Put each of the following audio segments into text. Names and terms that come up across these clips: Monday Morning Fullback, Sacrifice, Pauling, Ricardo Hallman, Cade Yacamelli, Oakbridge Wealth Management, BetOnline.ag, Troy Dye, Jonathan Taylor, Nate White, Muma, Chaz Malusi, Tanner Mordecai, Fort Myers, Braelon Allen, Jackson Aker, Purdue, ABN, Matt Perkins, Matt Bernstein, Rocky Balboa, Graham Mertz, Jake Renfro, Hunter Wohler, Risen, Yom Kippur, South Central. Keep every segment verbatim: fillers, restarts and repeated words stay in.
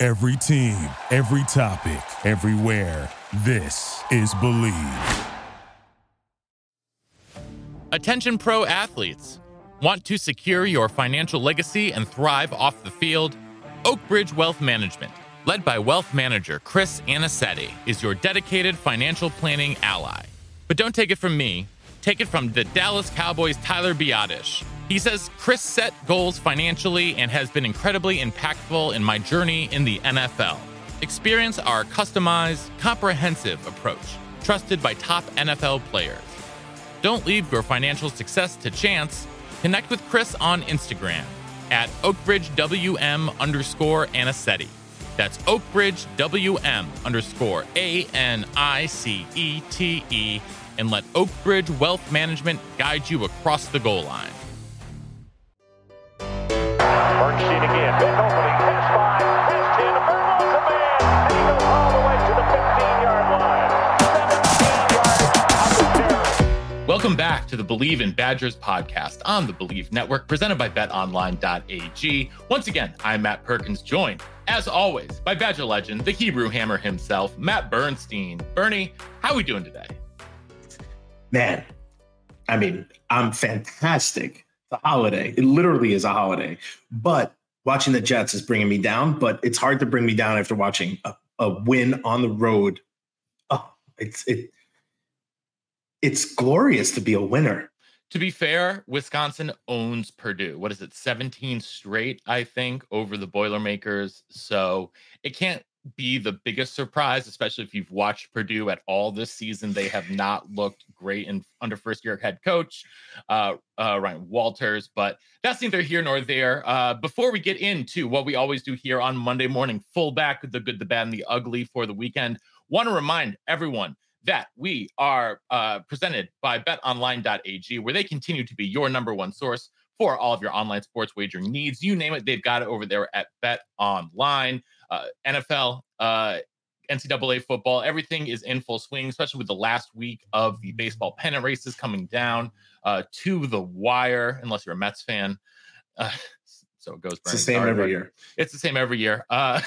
Every team, every topic, everywhere. This is Believe. Attention pro athletes. Want to secure your financial legacy and thrive off the field? Oakbridge Wealth Management, led by wealth manager Chris Anasetti, is your dedicated financial planning ally. But don't take it from me. Take it from the Dallas Cowboys' Tyler Biadasz. He says, Chris set goals financially and has been incredibly impactful in my journey in the N F L. Experience our customized, comprehensive approach, trusted by top N F L players. Don't leave your financial success to chance. Connect with Chris on Instagram at OakbridgeWM underscore Anasetti. That's OakbridgeWM underscore A N I C E T E. And let Oakbridge Wealth Management guide you across the goal line. Bernstein again. Big opening. Pass five. Pass ten. Bernstein's a man. And he goes all the way to the fifteen-yard line. seventeen yards. Welcome back to the Believe in Badgers podcast on the Believe Network, presented by bet online dot a g. Once again, I'm Matt Perkins, joined, as always, by Badger legend, the Hebrew Hammer himself, Matt Bernstein. Bernie, how are we doing today? Man, I mean, I'm fantastic. It's a holiday. It literally is a holiday. But watching the Jets is bringing me down, but it's hard to bring me down after watching a, a win on the road. Oh, it's it, it's glorious to be a winner. To be fair, Wisconsin owns Purdue. What is it, seventeen straight, I think, over the Boilermakers. So it can't be the biggest surprise, especially if you've watched Purdue at all this season. They have not looked great in under first year head coach uh, uh, Ryan Walters, but that's neither here nor there. Uh, before we get into what we always do here on Monday morning, fullback, the good, the bad, and the ugly for the weekend, want to remind everyone that we are uh, presented by bet online dot a g, where they continue to be your number one source for all of your online sports wagering needs. You name it, they've got it over there at BetOnline. Uh, N F L, uh, N C double A football, everything is in full swing, especially with the last week of the baseball pennant races coming down uh, to the wire, unless you're a Mets fan. Uh, so it goes. It's the same every right? year. It's the same every year. Uh,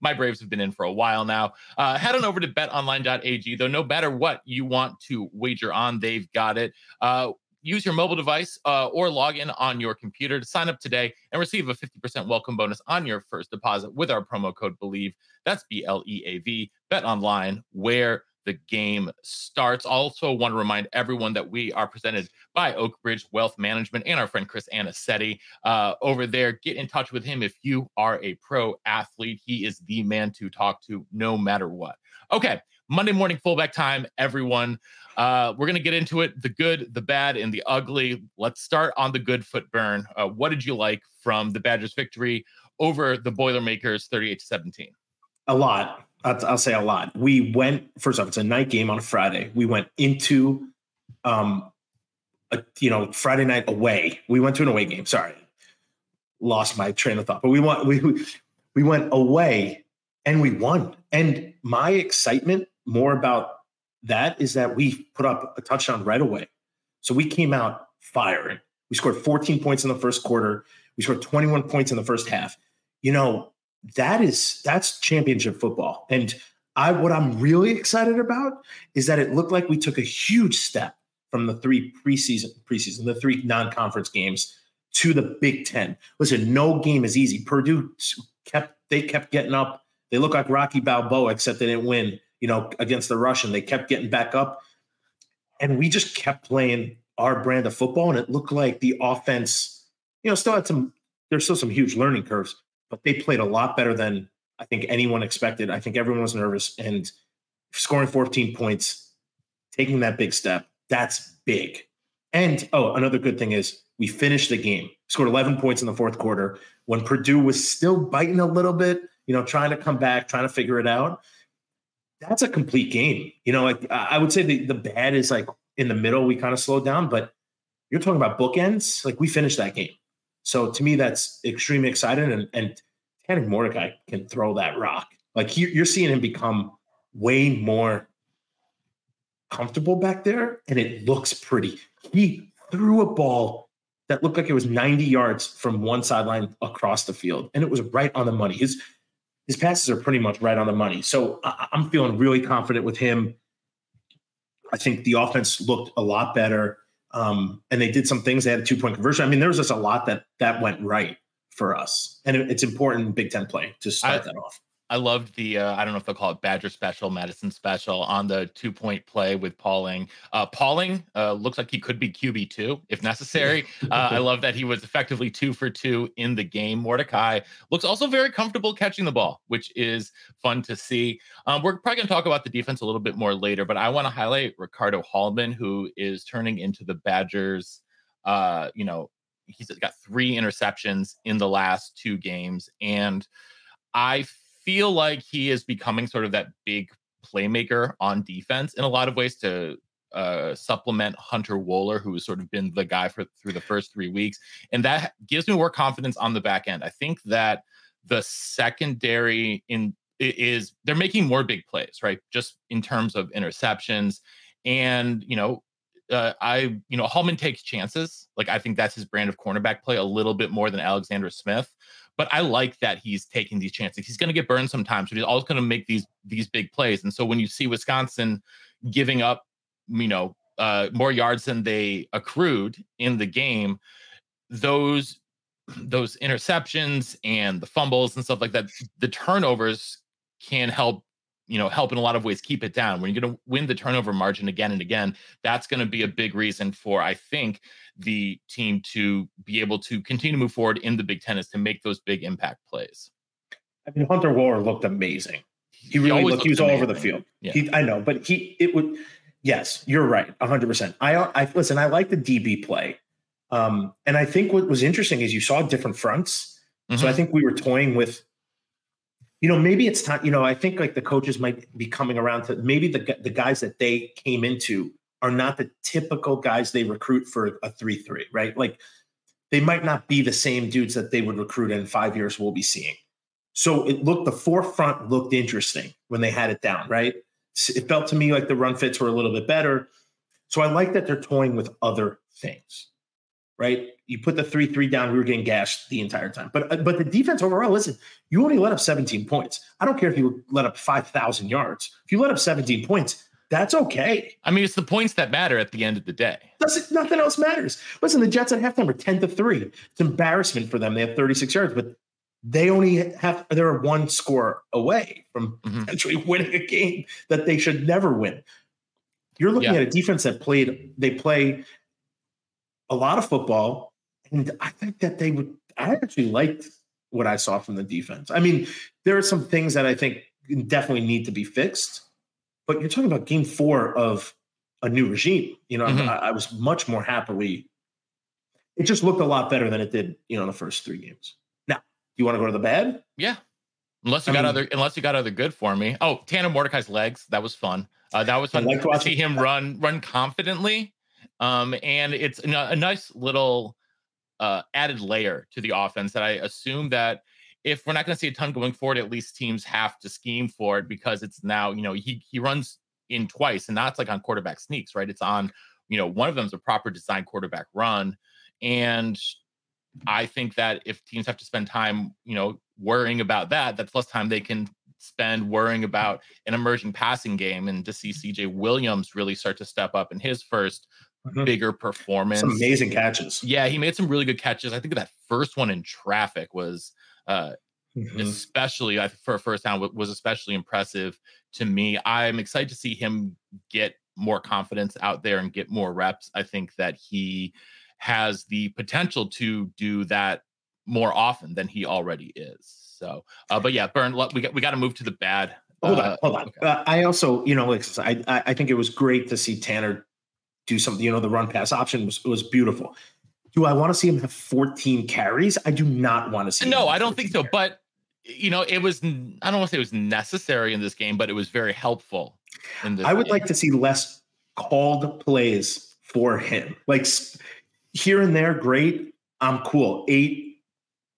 my Braves have been in for a while now. Uh, head on over to bet online dot a g, though. No matter what you want to wager on, they've got it. Uh, Use your mobile device uh, or log in on your computer to sign up today and receive a fifty percent welcome bonus on your first deposit with our promo code BELIEVE. That's B L E A V. Bet Online, where the game starts. Also want to remind everyone that we are presented by Oakbridge Wealth Management and our friend Chris Anasetti uh, over there. Get in touch with him if you are a pro athlete. He is the man to talk to no matter what. Okay. Monday morning fullback time, everyone. Uh, we're going to get into it. The good, the bad, and the ugly. Let's start on the good foot, Burn. Uh, what did you like from the Badgers' victory over the Boilermakers thirty-eight to seventeen? A lot. I'll, I'll say a lot. We went, first off, it's a night game on a Friday. We went into, um, a, you know, Friday night away. We went to an away game. Sorry. Lost my train of thought. But we went, we, we went away and we won. And my excitement more about that is that we put up a touchdown right away. So we came out firing. We scored fourteen points in the first quarter. We scored twenty-one points in the first half. You know, that is, that's championship football. And I, what I'm really excited about is that it looked like we took a huge step from the three preseason, preseason, the three non-conference games to the Big Ten. Listen, no game is easy. Purdue kept, they kept getting up. They look like Rocky Balboa, except they didn't win. You know, against the Russian, they kept getting back up, and we just kept playing our brand of football. And it looked like the offense, you know, still had some, there's still some huge learning curves, but they played a lot better than I think anyone expected. I think everyone was nervous, and scoring fourteen points, taking that big step, that's big. And, oh, another good thing is we finished the game, scored eleven points in the fourth quarter when Purdue was still biting a little bit. you know, trying to come back, trying to figure it out. That's a complete game. You know, like I would say the, the bad is like in the middle, we kind of slowed down, but you're talking about bookends. Like we finished that game. So to me, that's extremely exciting. And, and Tanner Mordecai can throw that rock. Like he, you're seeing him become way more comfortable back there. And it looks pretty. He threw a ball that looked like it was ninety yards from one sideline across the field. And it was right on the money. His, his passes are pretty much right on the money. So I, I'm feeling really confident with him. I think the offense looked a lot better. Um, and they did some things. They had a two-point conversion. I mean, there was just a lot that that went right for us. And it, it's important Big Ten play to start I, that off. I loved the, uh, I don't know if they'll call it Badger special, Madison special, on the two-point play with Pauling. Uh, Pauling uh, looks like he could be Q B two if necessary. Uh, I love that he was effectively two for two in the game. Mordecai looks also very comfortable catching the ball, which is fun to see. Um, we're probably going to talk about the defense a little bit more later, but I want to highlight Ricardo Hallman, who is turning into the Badgers, uh, you know, he's got three interceptions in the last two games. And I feel like he is becoming sort of that big playmaker on defense in a lot of ways to uh, supplement Hunter Wohler, who has sort of been the guy for through the first three weeks. And that gives me more confidence on the back end. I think that the secondary in is they're making more big plays, right? Just in terms of interceptions. And, you know, uh, I, you know, Hallman takes chances. Like, I think that's his brand of cornerback play a little bit more than Alexander Smith. But I like that he's taking these chances. He's going to get burned sometimes, but he's always going to make these these big plays. And so when you see Wisconsin giving up, you know, uh, more yards than they accrued in the game, those those interceptions and the fumbles and stuff like that, the turnovers can help, you know, help in a lot of ways keep it down. When you're going to win the turnover margin again and again, that's going to be a big reason for, I think, the team to be able to continue to move forward in the Big Ten is to make those big impact plays. I mean, Hunter Wohler looked amazing. He really he looked, he was amazing all over the field. Yeah. He, I know, but he, it would, yes, you're right. A hundred percent. I, I listen, I like the D B play. Um, and I think what was interesting is you saw different fronts. Mm-hmm. So I think we were toying with, you know, maybe it's time, you know, I think like the coaches might be coming around to maybe the the guys that they came into are not the typical guys they recruit for a three three, right? Like they might not be the same dudes that they would recruit in five years we'll be seeing. So it looked, the forefront looked interesting when they had it down, right? It felt to me like the run fits were a little bit better. So I like that they're toying with other things, right? You put the three three down, we were getting gashed the entire time. But but the defense overall, listen, you only let up seventeen points. I don't care if you let up five thousand yards. If you let up seventeen points, that's okay. I mean, it's the points that matter at the end of the day. Doesn't, nothing else matters. Listen, the Jets at halftime are ten to three. It's embarrassment for them. They have thirty-six yards, but they only have, they're one score away from mm-hmm. potentially winning a game that they should never win. You're looking yeah. at a defense that played, they play a lot of football, and I think that they would, I actually liked what I saw from the defense. I mean, there are some things that I think definitely need to be fixed. But you're talking about game four of a new regime. You know, mm-hmm. I, I was much more happily. It just looked a lot better than it did, you know, in the first three games. Now, do you want to go to the bad? Yeah. Unless you I got mean, other, unless you got other good for me. Oh, Tanner Mordecai's legs. That was fun. Uh, that was fun like to see him run, run confidently. Um, and it's a, a nice little uh, added layer to the offense that I assume that, if we're not going to see a ton going forward, at least teams have to scheme for it because it's now, you know, he he runs in twice and now it's like on quarterback sneaks, right? It's on, you know, one of them is a proper design quarterback run. And I think that if teams have to spend time, you know, worrying about that, that's less time they can spend worrying about an emerging passing game. And to see C J Williams really start to step up in his first mm-hmm. bigger performance. Some amazing catches. Yeah, he made some really good catches. I think that first one in traffic was... Uh, mm-hmm. especially I, for a first down was especially impressive to me. I'm excited to see him get more confidence out there and get more reps. I think that he has the potential to do that more often than he already is. So, uh, but yeah, Bern, we got, we got to move to the bad. Hold uh, on, hold on. Okay. Uh, I also, you know, I I think it was great to see Tanner do something. You know, the run pass option was was beautiful. Do I want to see him have fourteen carries? I do not want to see him. No, I don't think so. But you know, it was, I don't want to say it was necessary in this game, but it was very helpful. In this I would game. Like to see less called plays for him. Like here and there, great. I'm cool. Eight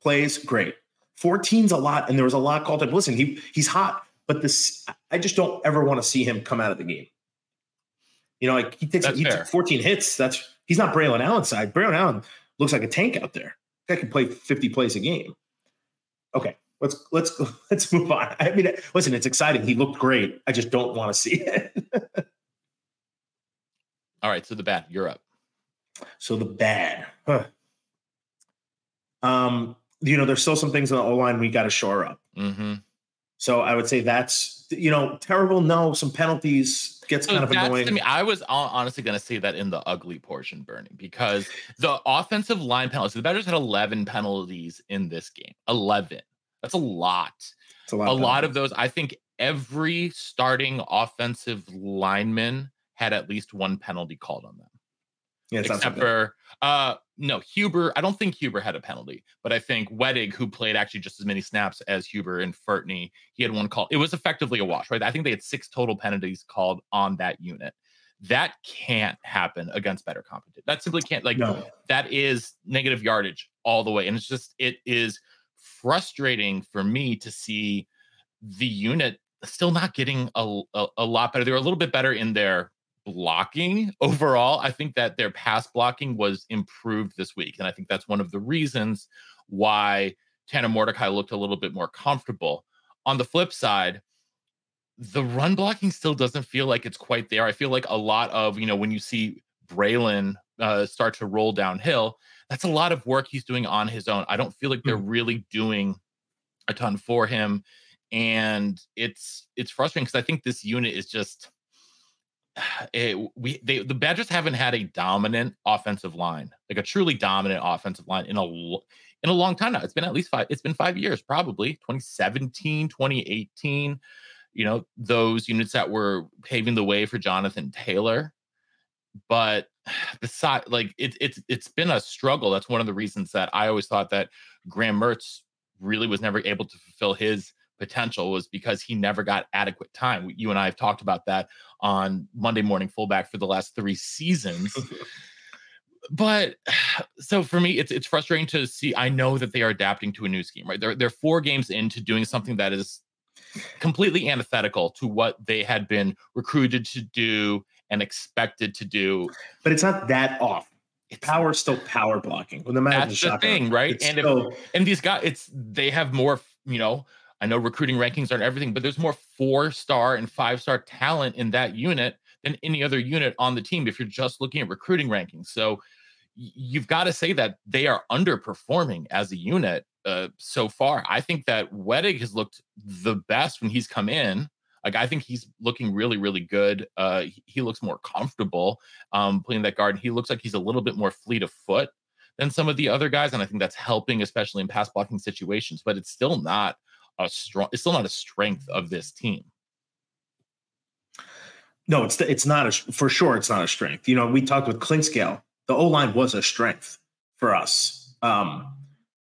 plays, great. fourteen's a lot, and there was a lot called. Listen, he he's hot, but this I just don't ever want to see him come out of the game. You know, like he takes he took fourteen hits. That's he's not Braelon Allen's side. Braelon Allen looks like a tank out there. That can play fifty plays a game. Okay, let's let's let's move on. I mean, listen, it's exciting. He looked great. I just don't want to see it. All right, so the bad, you're up. So the bad. Huh. Um, you know, there's still some things on the O-line we got to shore up. Mm-hmm. So I would say that's, you know, terrible. No, some penalties gets so kind of annoying. To me, I was honestly going to say that in the ugly portion, Bernie, because the offensive line penalties, the Badgers had eleven penalties in this game. eleven. That's a lot. That's a lot, a of, lot of those. I think every starting offensive lineman had at least one penalty called on them. Yeah, except for uh, no Huber. I don't think Huber had a penalty, but I think Wedig, who played actually just as many snaps as Huber and Furtney, he had one call. It was effectively a wash, right? I think they had six total penalties called on that unit. That can't happen against better competition. That simply can't. Like no. That is negative yardage all the way, and it's just it is frustrating for me to see the unit still not getting a a, a lot better. They were a little bit better in their blocking overall. I think that their pass blocking was improved this week, and I think that's one of the reasons why Tanner Mordecai looked a little bit more comfortable. On the flip side, the run blocking still doesn't feel like it's quite there. I feel like a lot of, you know, when you see Braelon uh, start to roll downhill, that's a lot of work he's doing on his own. I don't feel like they're really doing a ton for him, and it's it's frustrating because I think this unit is just It, we they, the Badgers haven't had a dominant offensive line, like a truly dominant offensive line in a in a long time now. It's been at least five. It's been five years, probably twenty seventeen, twenty eighteen. You know, those units that were paving the way for Jonathan Taylor. But besides, like it's it's it's been a struggle. That's one of the reasons that I always thought that Graham Mertz really was never able to fulfill his potential, was because he never got adequate time. You and I have talked about that on Monday Morning Fullback for the last three seasons. But so for me, it's it's frustrating to see. I know that they are adapting to a new scheme, right? They're they're four games into doing something that is completely antithetical to what they had been recruited to do and expected to do. But it's not that off. It's, power still power blocking. Well, no matter that's the, the thing, right? And still, if, and these guys, it's they have more, you know, I know recruiting rankings aren't everything, but there's more four-star and five-star talent in that unit than any other unit on the team if you're just looking at recruiting rankings. So you've got to say that they are underperforming as a unit uh, so far. I think that Wedig has looked the best when he's come in. Like I think he's looking really, really good. Uh, he, he looks more comfortable um, playing that guard. He looks like he's a little bit more fleet of foot than some of the other guys, and I think that's helping, especially in pass blocking situations. But it's still not a strong, it's still not a strength of this team. No, it's it's not a for sure. It's not a strength. You know, we talked with Clint Scale. The O line was a strength for us. Um,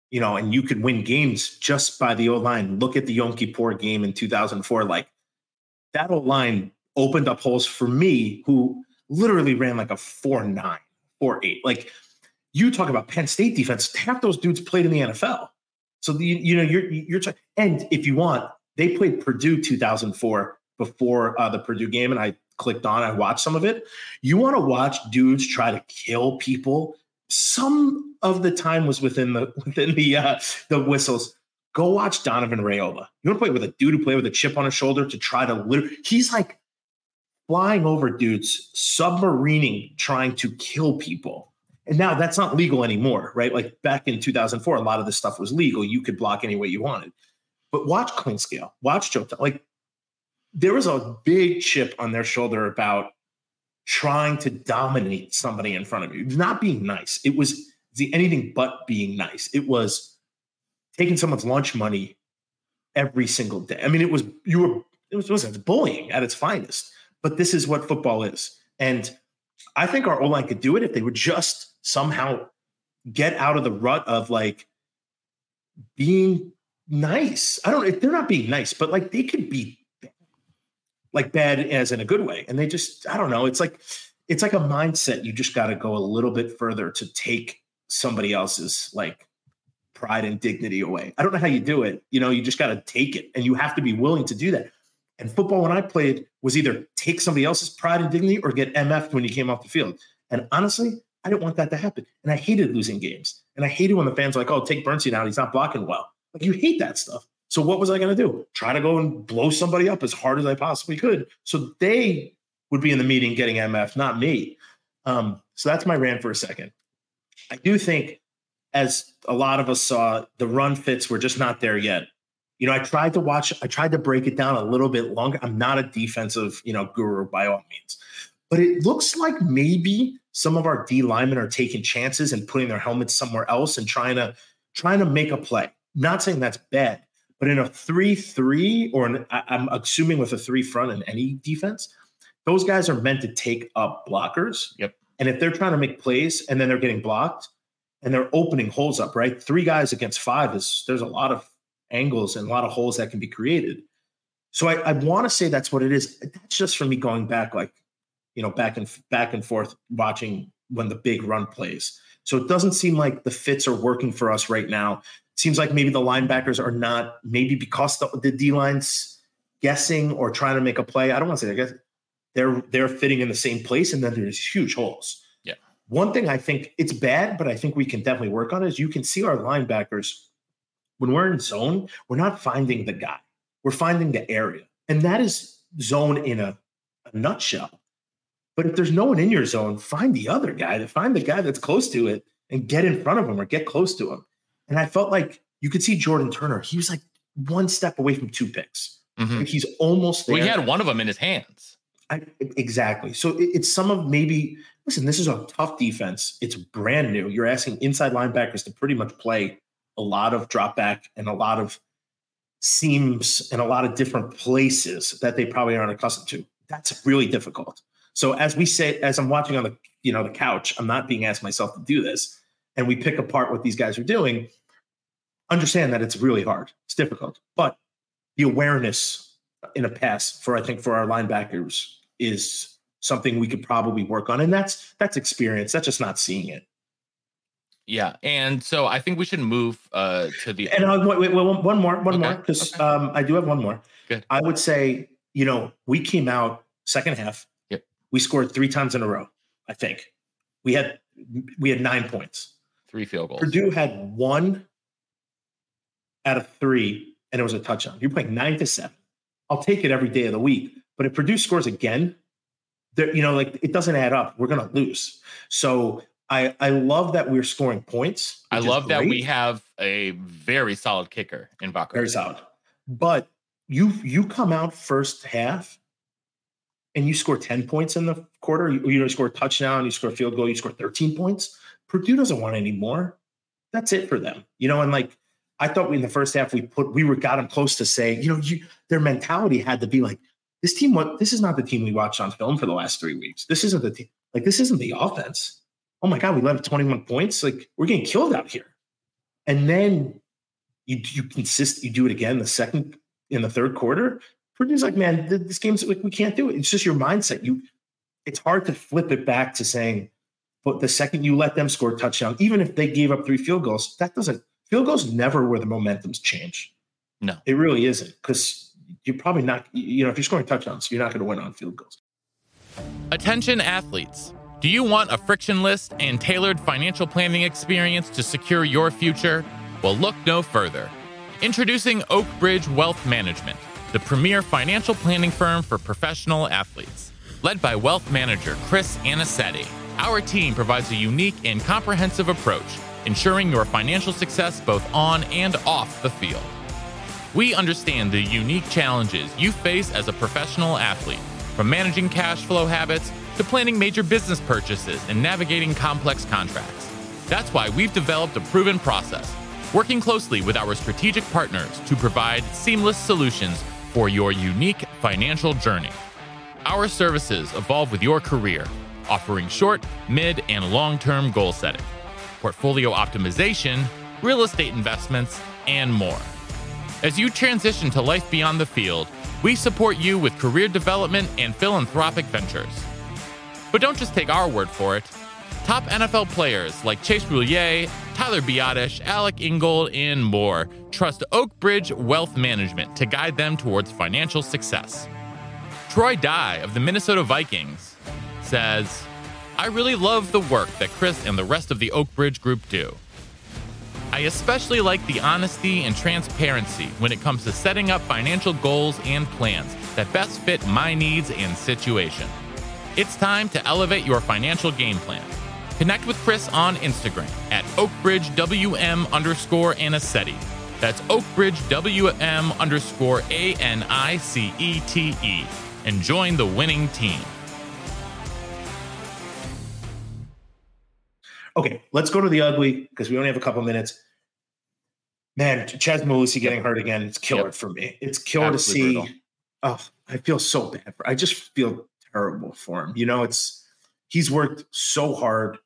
you know, and you could win games just by the O line. Look at the Yom Kippur game in two thousand four. Like that O line opened up holes for me, who literally ran like a four nine, four eight. Like you talk about Penn State defense. Half those dudes played in the N F L. So, you, you know, you're, you're, trying, and if you want, they played Purdue two thousand four before uh, the Purdue game. And I clicked on, I watched some of it. You want to watch dudes try to kill people. Some of the time was within the, within the, uh, the whistles. Go watch Donovan Rayova. You want to play with a dude who played with a chip on his shoulder to try to literally, he's like flying over dudes, submarining, trying to kill people. And now that's not legal anymore, right? Like back in two thousand four, a lot of this stuff was legal. You could block any way you wanted. But watch Clint Scale, watch Joe. Like there was a big chip on their shoulder about trying to dominate somebody in front of you, not being nice. It was the anything but being nice. It was taking someone's lunch money every single day. I mean, it was you were it was, it was bullying at its finest. But this is what football is, and I think our O-line could do it if they would just somehow get out of the rut of like being nice. I don't know if they're not being nice, but like they could be like bad as in a good way. And they just, I don't know. It's like, it's like a mindset. You just got to go a little bit further to take somebody else's like pride and dignity away. I don't know how you do it. You know, you just got to take it and you have to be willing to do that. And football, when I played, was either take somebody else's pride and dignity or get M F'd when you came off the field. And honestly, I didn't want that to happen. And I hated losing games. And I hated when the fans were like, oh, take Bernstein out. He's not blocking well. Like, you hate that stuff. So what was I going to do? Try to go and blow somebody up as hard as I possibly could. So they would be in the meeting getting M F, not me. Um, so that's my rant for a second. I do think, as a lot of us saw, the run fits were just not there yet. You know, I tried to watch, I tried to break it down a little bit longer. I'm not a defensive, you know, guru by all means. But it looks like maybe some of our D linemen are taking chances and putting their helmets somewhere else and trying to trying to make a play. Not saying that's bad, but in a three three or an, I'm assuming with a three front in any defense, those guys are meant to take up blockers. Yep. And if they're trying to make plays and then they're getting blocked and they're opening holes up, right? Three guys against five is there's a lot of angles and a lot of holes that can be created. So I, I want to say that's what it is. That's just for me going back like, you know, back and back and forth watching when the big run plays. So it doesn't seem like the fits are working for us right now. It seems like maybe the linebackers are not, maybe because the, the D-line's guessing or trying to make a play. I don't want to say they're guessing. They're, they're fitting in the same place, and then there's huge holes. Yeah. One thing I think it's bad, but I think we can definitely work on is you can see our linebackers, when we're in zone, we're not finding the guy. We're finding the area. And that is zone in a, a nutshell. But if there's no one in your zone, find the other guy. Find the guy that's close to it and get in front of him or get close to him. And I felt like you could see Jordan Turner. He was like one step away from two picks. Mm-hmm. Like he's almost there. Well, he had one of them in his hands. I, exactly. So it, it's some of maybe, listen, this is a tough defense. It's brand new. You're asking inside linebackers to pretty much play a lot of drop back and a lot of seams and a lot of different places that they probably aren't accustomed to. That's really difficult. So as we say, as I'm watching on the, you know, the couch, I'm not being asked myself to do this. And we pick apart what these guys are doing. Understand that it's really hard. It's difficult, but the awareness in a pass for, I think for our linebackers is something we could probably work on. And that's, that's experience. That's just not seeing it. Yeah. And so I think we should move uh, to the, and I'll, wait, wait, one, one more, one okay. more, because okay. um, I do have one more. Good. I would say, you know, we came out second half. We scored three times in a row, I think. We had we had nine points. Three field goals. Purdue had one out of three, and it was a touchdown. You're playing nine to seven. I'll take it every day of the week. But if Purdue scores again, you know, like it doesn't add up. We're going to lose. So I, I love that we're scoring points. I love that we have a very solid kicker in Vakar. Very solid. But you you come out first half, and you score ten points in the quarter, you, you know, you score a touchdown, you score a field goal, you score thirteen points. Purdue doesn't want any more. That's it for them. You know, and like, I thought we, in the first half, we put, we were, got them close to saying, you know, you, their mentality had to be like, this team, what, this is not the team we watched on film for the last three weeks. This isn't the team, like, this isn't the offense. Oh my God, we left twenty-one points. Like, we're getting killed out here. And then you, you consist, you do it again, the second, in the third quarter. Purdue's like, man, this game's like, we can't do it. It's just your mindset. You, it's hard to flip it back to saying, but the second you let them score a touchdown, even if they gave up three field goals, that doesn't, field goals never where the momentum's change. No, it really isn't. Because you're probably not, you know, if you're scoring touchdowns, you're not going to win on field goals. Attention athletes. Do you want a frictionless and tailored financial planning experience to secure your future? Well, look no further. Introducing Oakbridge Wealth Management, the premier financial planning firm for professional athletes. Led by wealth manager Chris Anasetti, our team provides a unique and comprehensive approach, ensuring your financial success both on and off the field. We understand the unique challenges you face as a professional athlete, from managing cash flow habits to planning major business purchases and navigating complex contracts. That's why we've developed a proven process, working closely with our strategic partners to provide seamless solutions for your unique financial journey. Our services evolve with your career, offering short, mid, and long-term goal setting, portfolio optimization, real estate investments, and more. As you transition to life beyond the field, we support you with career development and philanthropic ventures. But don't just take our word for it. Top N F L players like Chase Roullet, Tyler Biadasz, Alec Ingold, and more trust Oakbridge Wealth Management to guide them towards financial success. Troy Dye of the Minnesota Vikings says, I really love the work that Chris and the rest of the Oakbridge group do. I especially like the honesty and transparency when it comes to setting up financial goals and plans that best fit my needs and situation. It's time to elevate your financial game plan. Connect with Chris on Instagram at OakbridgeWM underscore Anasetti. That's OakbridgeWM underscore A N I C E T E. And join the winning team. Okay, let's go to the ugly because we only have a couple minutes. Man, Chaz Malusi getting hurt again. It's killer yep. for me. It's killer Absolutely to see. Brutal. Oh, I feel so bad. I just feel terrible for him. You know, it's he's worked so hard.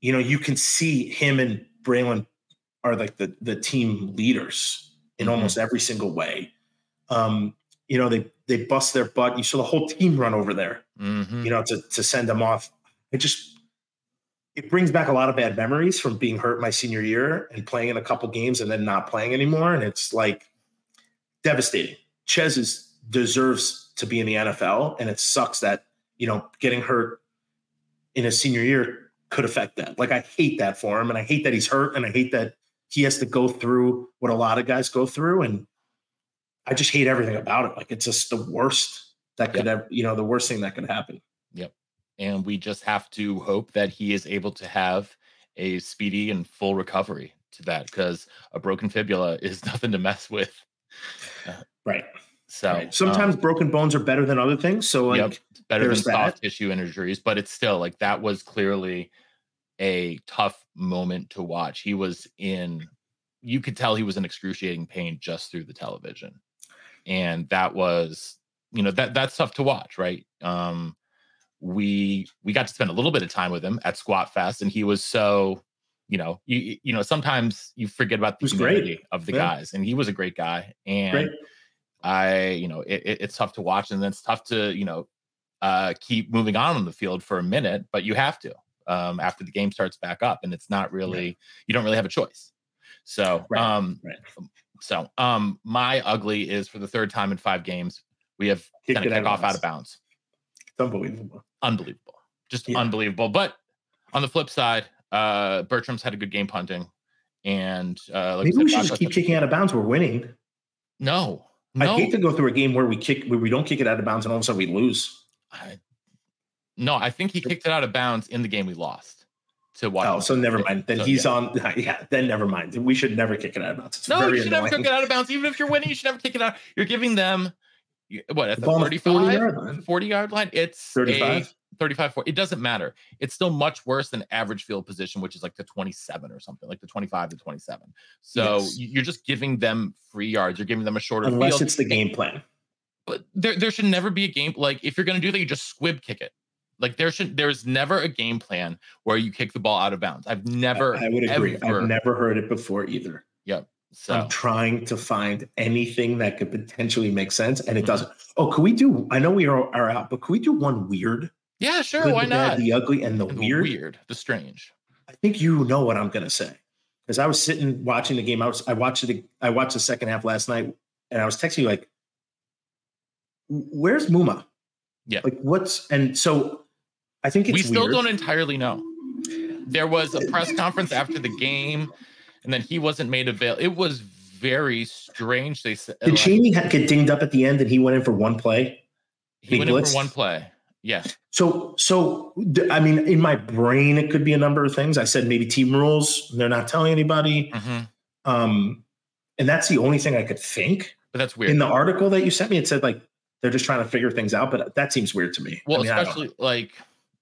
You know, you can see him and Braelon are like the, the team leaders in mm-hmm. almost every single way. Um, you know, they they bust their butt. You saw the whole team run over there, mm-hmm. you know, to, to send them off. It just it brings back a lot of bad memories from being hurt my senior year and playing in a couple games and then not playing anymore. And it's like devastating. Chaz is, deserves to be in the N F L. And it sucks that, you know, getting hurt in his senior year could affect that. Like, I hate that for him. And I hate that he's hurt. And I hate that he has to go through what a lot of guys go through. And I just hate everything about it. Like, it's just the worst that could, yep. you know, the worst thing that could happen. Yep. And we just have to hope that he is able to have a speedy and full recovery to that, because a broken fibula is nothing to mess with. Right. So right. sometimes um, broken bones are better than other things. So like yep. it's better than soft that. tissue injuries, but it's still like that was clearly a tough moment to watch. He was in, you could tell he was in excruciating pain just through the television. And that was, you know, that that's tough to watch. Right. Um, we we got to spend a little bit of time with him at Squat Fest, and he was so, you know, you you know, sometimes you forget about the humanity of the yeah. guys, and he was a great guy. And great. I, you know, it, it, it's tough to watch, and then it's tough to, you know, uh, keep moving on on the field for a minute, but you have to um, after the game starts back up, and it's not really right. you don't really have a choice. So, right. um, right. so um, my ugly is for the third time in five games we have kick done a kickoff out, out of bounds. It's unbelievable. Unbelievable. Just yeah. unbelievable. But on the flip side, uh, Bertram's had a good game punting. And uh, like maybe said, we should Bob just keep kicking out of bounds. We're winning. No, no. I hate to go through a game where we kick, where we don't kick it out of bounds and all of a sudden we lose. I, no, I think he kicked it out of bounds in the game we lost to Washington. Oh, so never mind. Then so, he's yeah. on. Yeah, then never mind. We should never kick it out of bounds. It's no, you should annoying. never kick it out of bounds. Even if you're winning, you should never kick it out. You're giving them. What at the thirty-five, forty-yard line? It's thirty-five, a thirty-five, forty. It doesn't matter. It's still much worse than average field position, which is like the twenty-seven or something, like the twenty-five to twenty-seven. So yes. you're just giving them free yards. You're giving them a shorter unless field. Unless it's the game plan. But there, there should never be a game. Like, if you're going to do that, you just squib kick it. Like, there should, there's never a game plan where you kick the ball out of bounds. I've never. I, I would agree. Ever, I've never heard it before either. Yep. So. I'm trying to find anything that could potentially make sense, and it doesn't. Oh, can we do? I know we are, are out, but can we do one weird? Yeah, sure. Why not? The ugly and the weird. Weird, the strange. I think you know what I'm going to say, because I was sitting watching the game. I was I watched the I watched the second half last night, and I was texting you like, "Where's Muma? Yeah, like what's?" And so I think it's we still weird. Don't entirely know. There was a press conference after the game. And then he wasn't made available. It was very strange. They said, did Jamie like, get dinged up at the end, and he went in for one play? He, he went blitzed? in for one play. Yeah. So, so I mean, in my brain, it could be a number of things. I said maybe team rules. They're not telling anybody. Mm-hmm. Um, and that's the only thing I could think. But that's weird. In the article that you sent me, it said like they're just trying to figure things out. But that seems weird to me. Well, I mean, especially like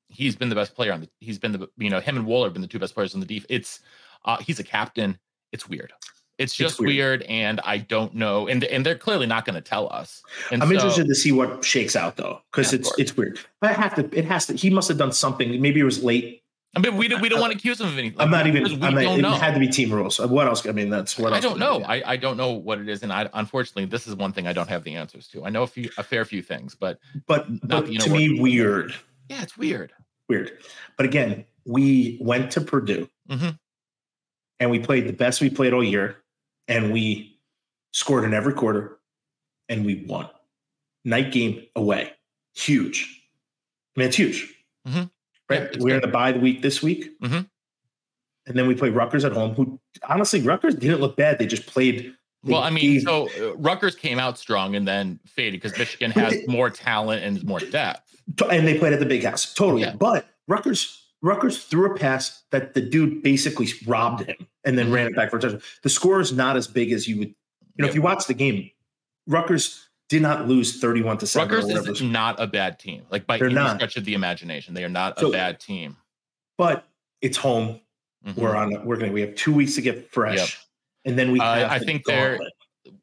he's been the best player on the. He's been the you know him and Wohler have been the two best players on the defense. It's. Uh, he's a captain. It's weird. It's just it's weird. weird, and I don't know. And and they're clearly not going to tell us. And I'm so, interested to see what shakes out, though, because yeah, it's it's weird. But I have to. It has to. He must have done something. Maybe it was late I mean, we don't, we don't want to accuse him of anything. I'm not even, I'm not, it know. had to be team rules. What else? I mean, that's what else I don't know. I, I don't know what it is. And I, unfortunately, this is one thing I don't have the answers to. I know a few, a fair few things, but, but, not, but you know, to me, weird. Yeah, it's weird. Weird. But again, we went to Purdue mm-hmm. and we played the best we played all year. And we scored in every quarter and we won. Night game away. Huge. I mean, it's huge. Mm-hmm. Right. Yeah, we're in the bye the week this week. Mm-hmm. And then we play Rutgers at home, who honestly, Rutgers didn't look bad. They just played. They well, I mean, gave, so uh, Rutgers came out strong and then faded because Michigan has they, more talent and more depth. And they played at the Big House. Totally. Yeah. But Rutgers, Rutgers threw a pass that the dude basically robbed him and then mm-hmm. ran it back for a touchdown. The score is not as big as you would, you know, yeah. if you watch the game, Rutgers did not lose thirty-one to seven. Rutgers is not a bad team. Like by any stretch of the imagination, they are not so, a bad team. But it's home. Mm-hmm. We're on. We're going. We have two weeks to get fresh, yep. and then we. Have uh, I the think their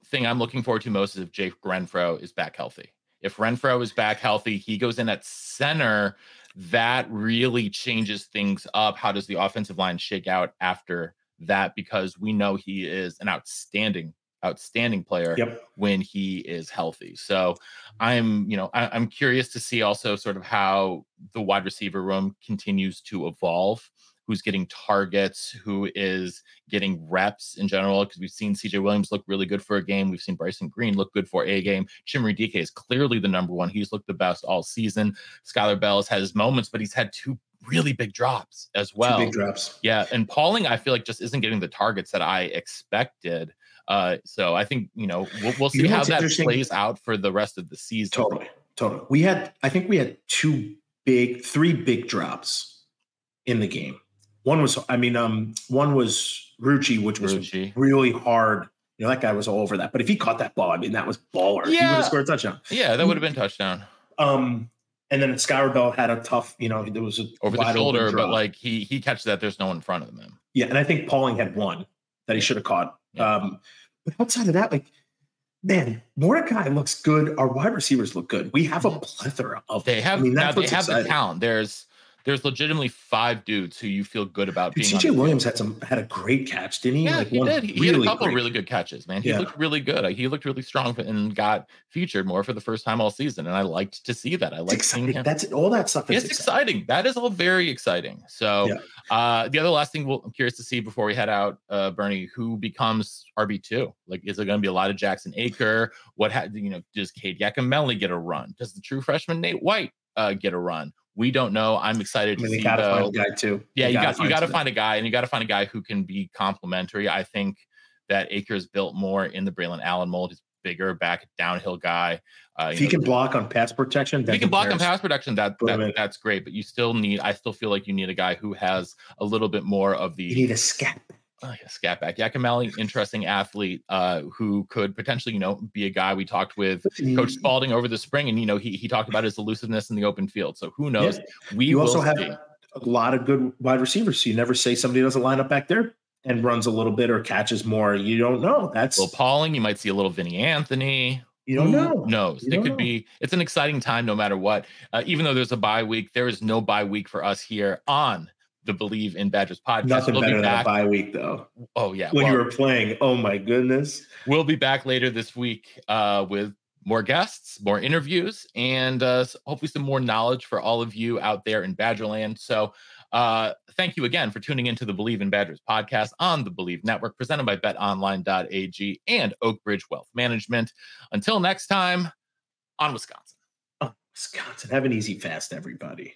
thing I'm looking forward to most is if Jake Renfro is back healthy. If Renfro is back healthy, he goes in at center. That really changes things up. How does the offensive line shake out after that? Because we know he is an outstanding. outstanding player yep. when he is healthy. So I'm, you know, I, I'm curious to see also sort of how the wide receiver room continues to evolve, who's getting targets, who is getting reps in general, because we've seen C J Williams look really good for a game. We've seen Bryson Green look good for a game. Chimere D K is clearly the number one. He's looked the best all season. Skylar Bell has had his moments, but he's had two really big drops as well. Two big drops. Yeah. And Pauling, I feel like just isn't getting the targets that I expected. Uh, so I think, you know, we'll, we'll see you know how that plays out for the rest of the season. Totally. Totally. We had, I think we had two big, three big drops in the game. One was, I mean, um, one was Rucci, which was Rucci. really hard. You know, that guy was all over that, but if he caught that ball, I mean, that was baller. Yeah. He would have scored a touchdown. Yeah. That would have been touchdown. Um, and then Skylar Bell had a tough, you know, there was a over the shoulder, but like he, he catches that there's no one in front of him. Yeah. And I think Pauling had one that he should have caught. Um, but outside of that, like, man, Mordecai looks good. Our wide receivers look good. We have a plethora of they have I mean, now they have exciting. the talent. There's there's legitimately five dudes who you feel good about Dude, being. C J Williams had some had a great catch, didn't he? Yeah, like he did. He, really he had a couple great. of really good catches, man. He yeah. looked really good. He looked really strong and got featured more for the first time all season. And I liked to see that. I liked seeing him. That's all that stuff. It's exciting. exciting. That is all very exciting. So yeah. uh, the other last thing we'll, I'm curious to see before we head out, uh, Bernie, who becomes R B two? Like, is there going to be a lot of Jackson Aker? What ha- you know? Does Cade Yacamelli get a run? Does the true freshman Nate White uh, get a run? We don't know. I'm excited I mean, to see. Gotta find a guy too. Yeah, you, you got you got to find a guy, and you got to find a guy who can be complementary. I think that Aker is built more in the Braelon Allen mold. He's bigger, back downhill guy. Uh, if he know, can block on pass protection, if he can block on pass protection. That, that that's great. But you still need. I still feel like you need a guy who has a little bit more of the. You need a scat. Oh, yeah, scat back. Yacamelli, interesting athlete uh, who could potentially, you know, be a guy. We talked with Coach Spalding over the spring, and, you know, he he talked about his elusiveness in the open field. So who knows? Yeah. We you will also have see. a lot of good wide receivers. So you never say somebody doesn't line up back there and runs a little bit or catches more. You don't know. That's well, Pauling. You might see a little Vinny Anthony. You don't know. Who knows? It could know. be. It's an exciting time no matter what. Uh, even though there's a bye week, there is no bye week for us here on the Believe in Badgers podcast. Nothing we'll better be than a bye week, though. Oh, yeah. When well, you were playing, oh, my goodness. We'll be back later this week uh, with more guests, more interviews, and uh, hopefully some more knowledge for all of you out there in Badgerland. So uh, thank you again for tuning into the Believe in Badgers podcast on the Believe Network, presented by bet online dot a g and Oakbridge Wealth Management. Until next time, on Wisconsin. On Wisconsin. Have an easy fast, everybody.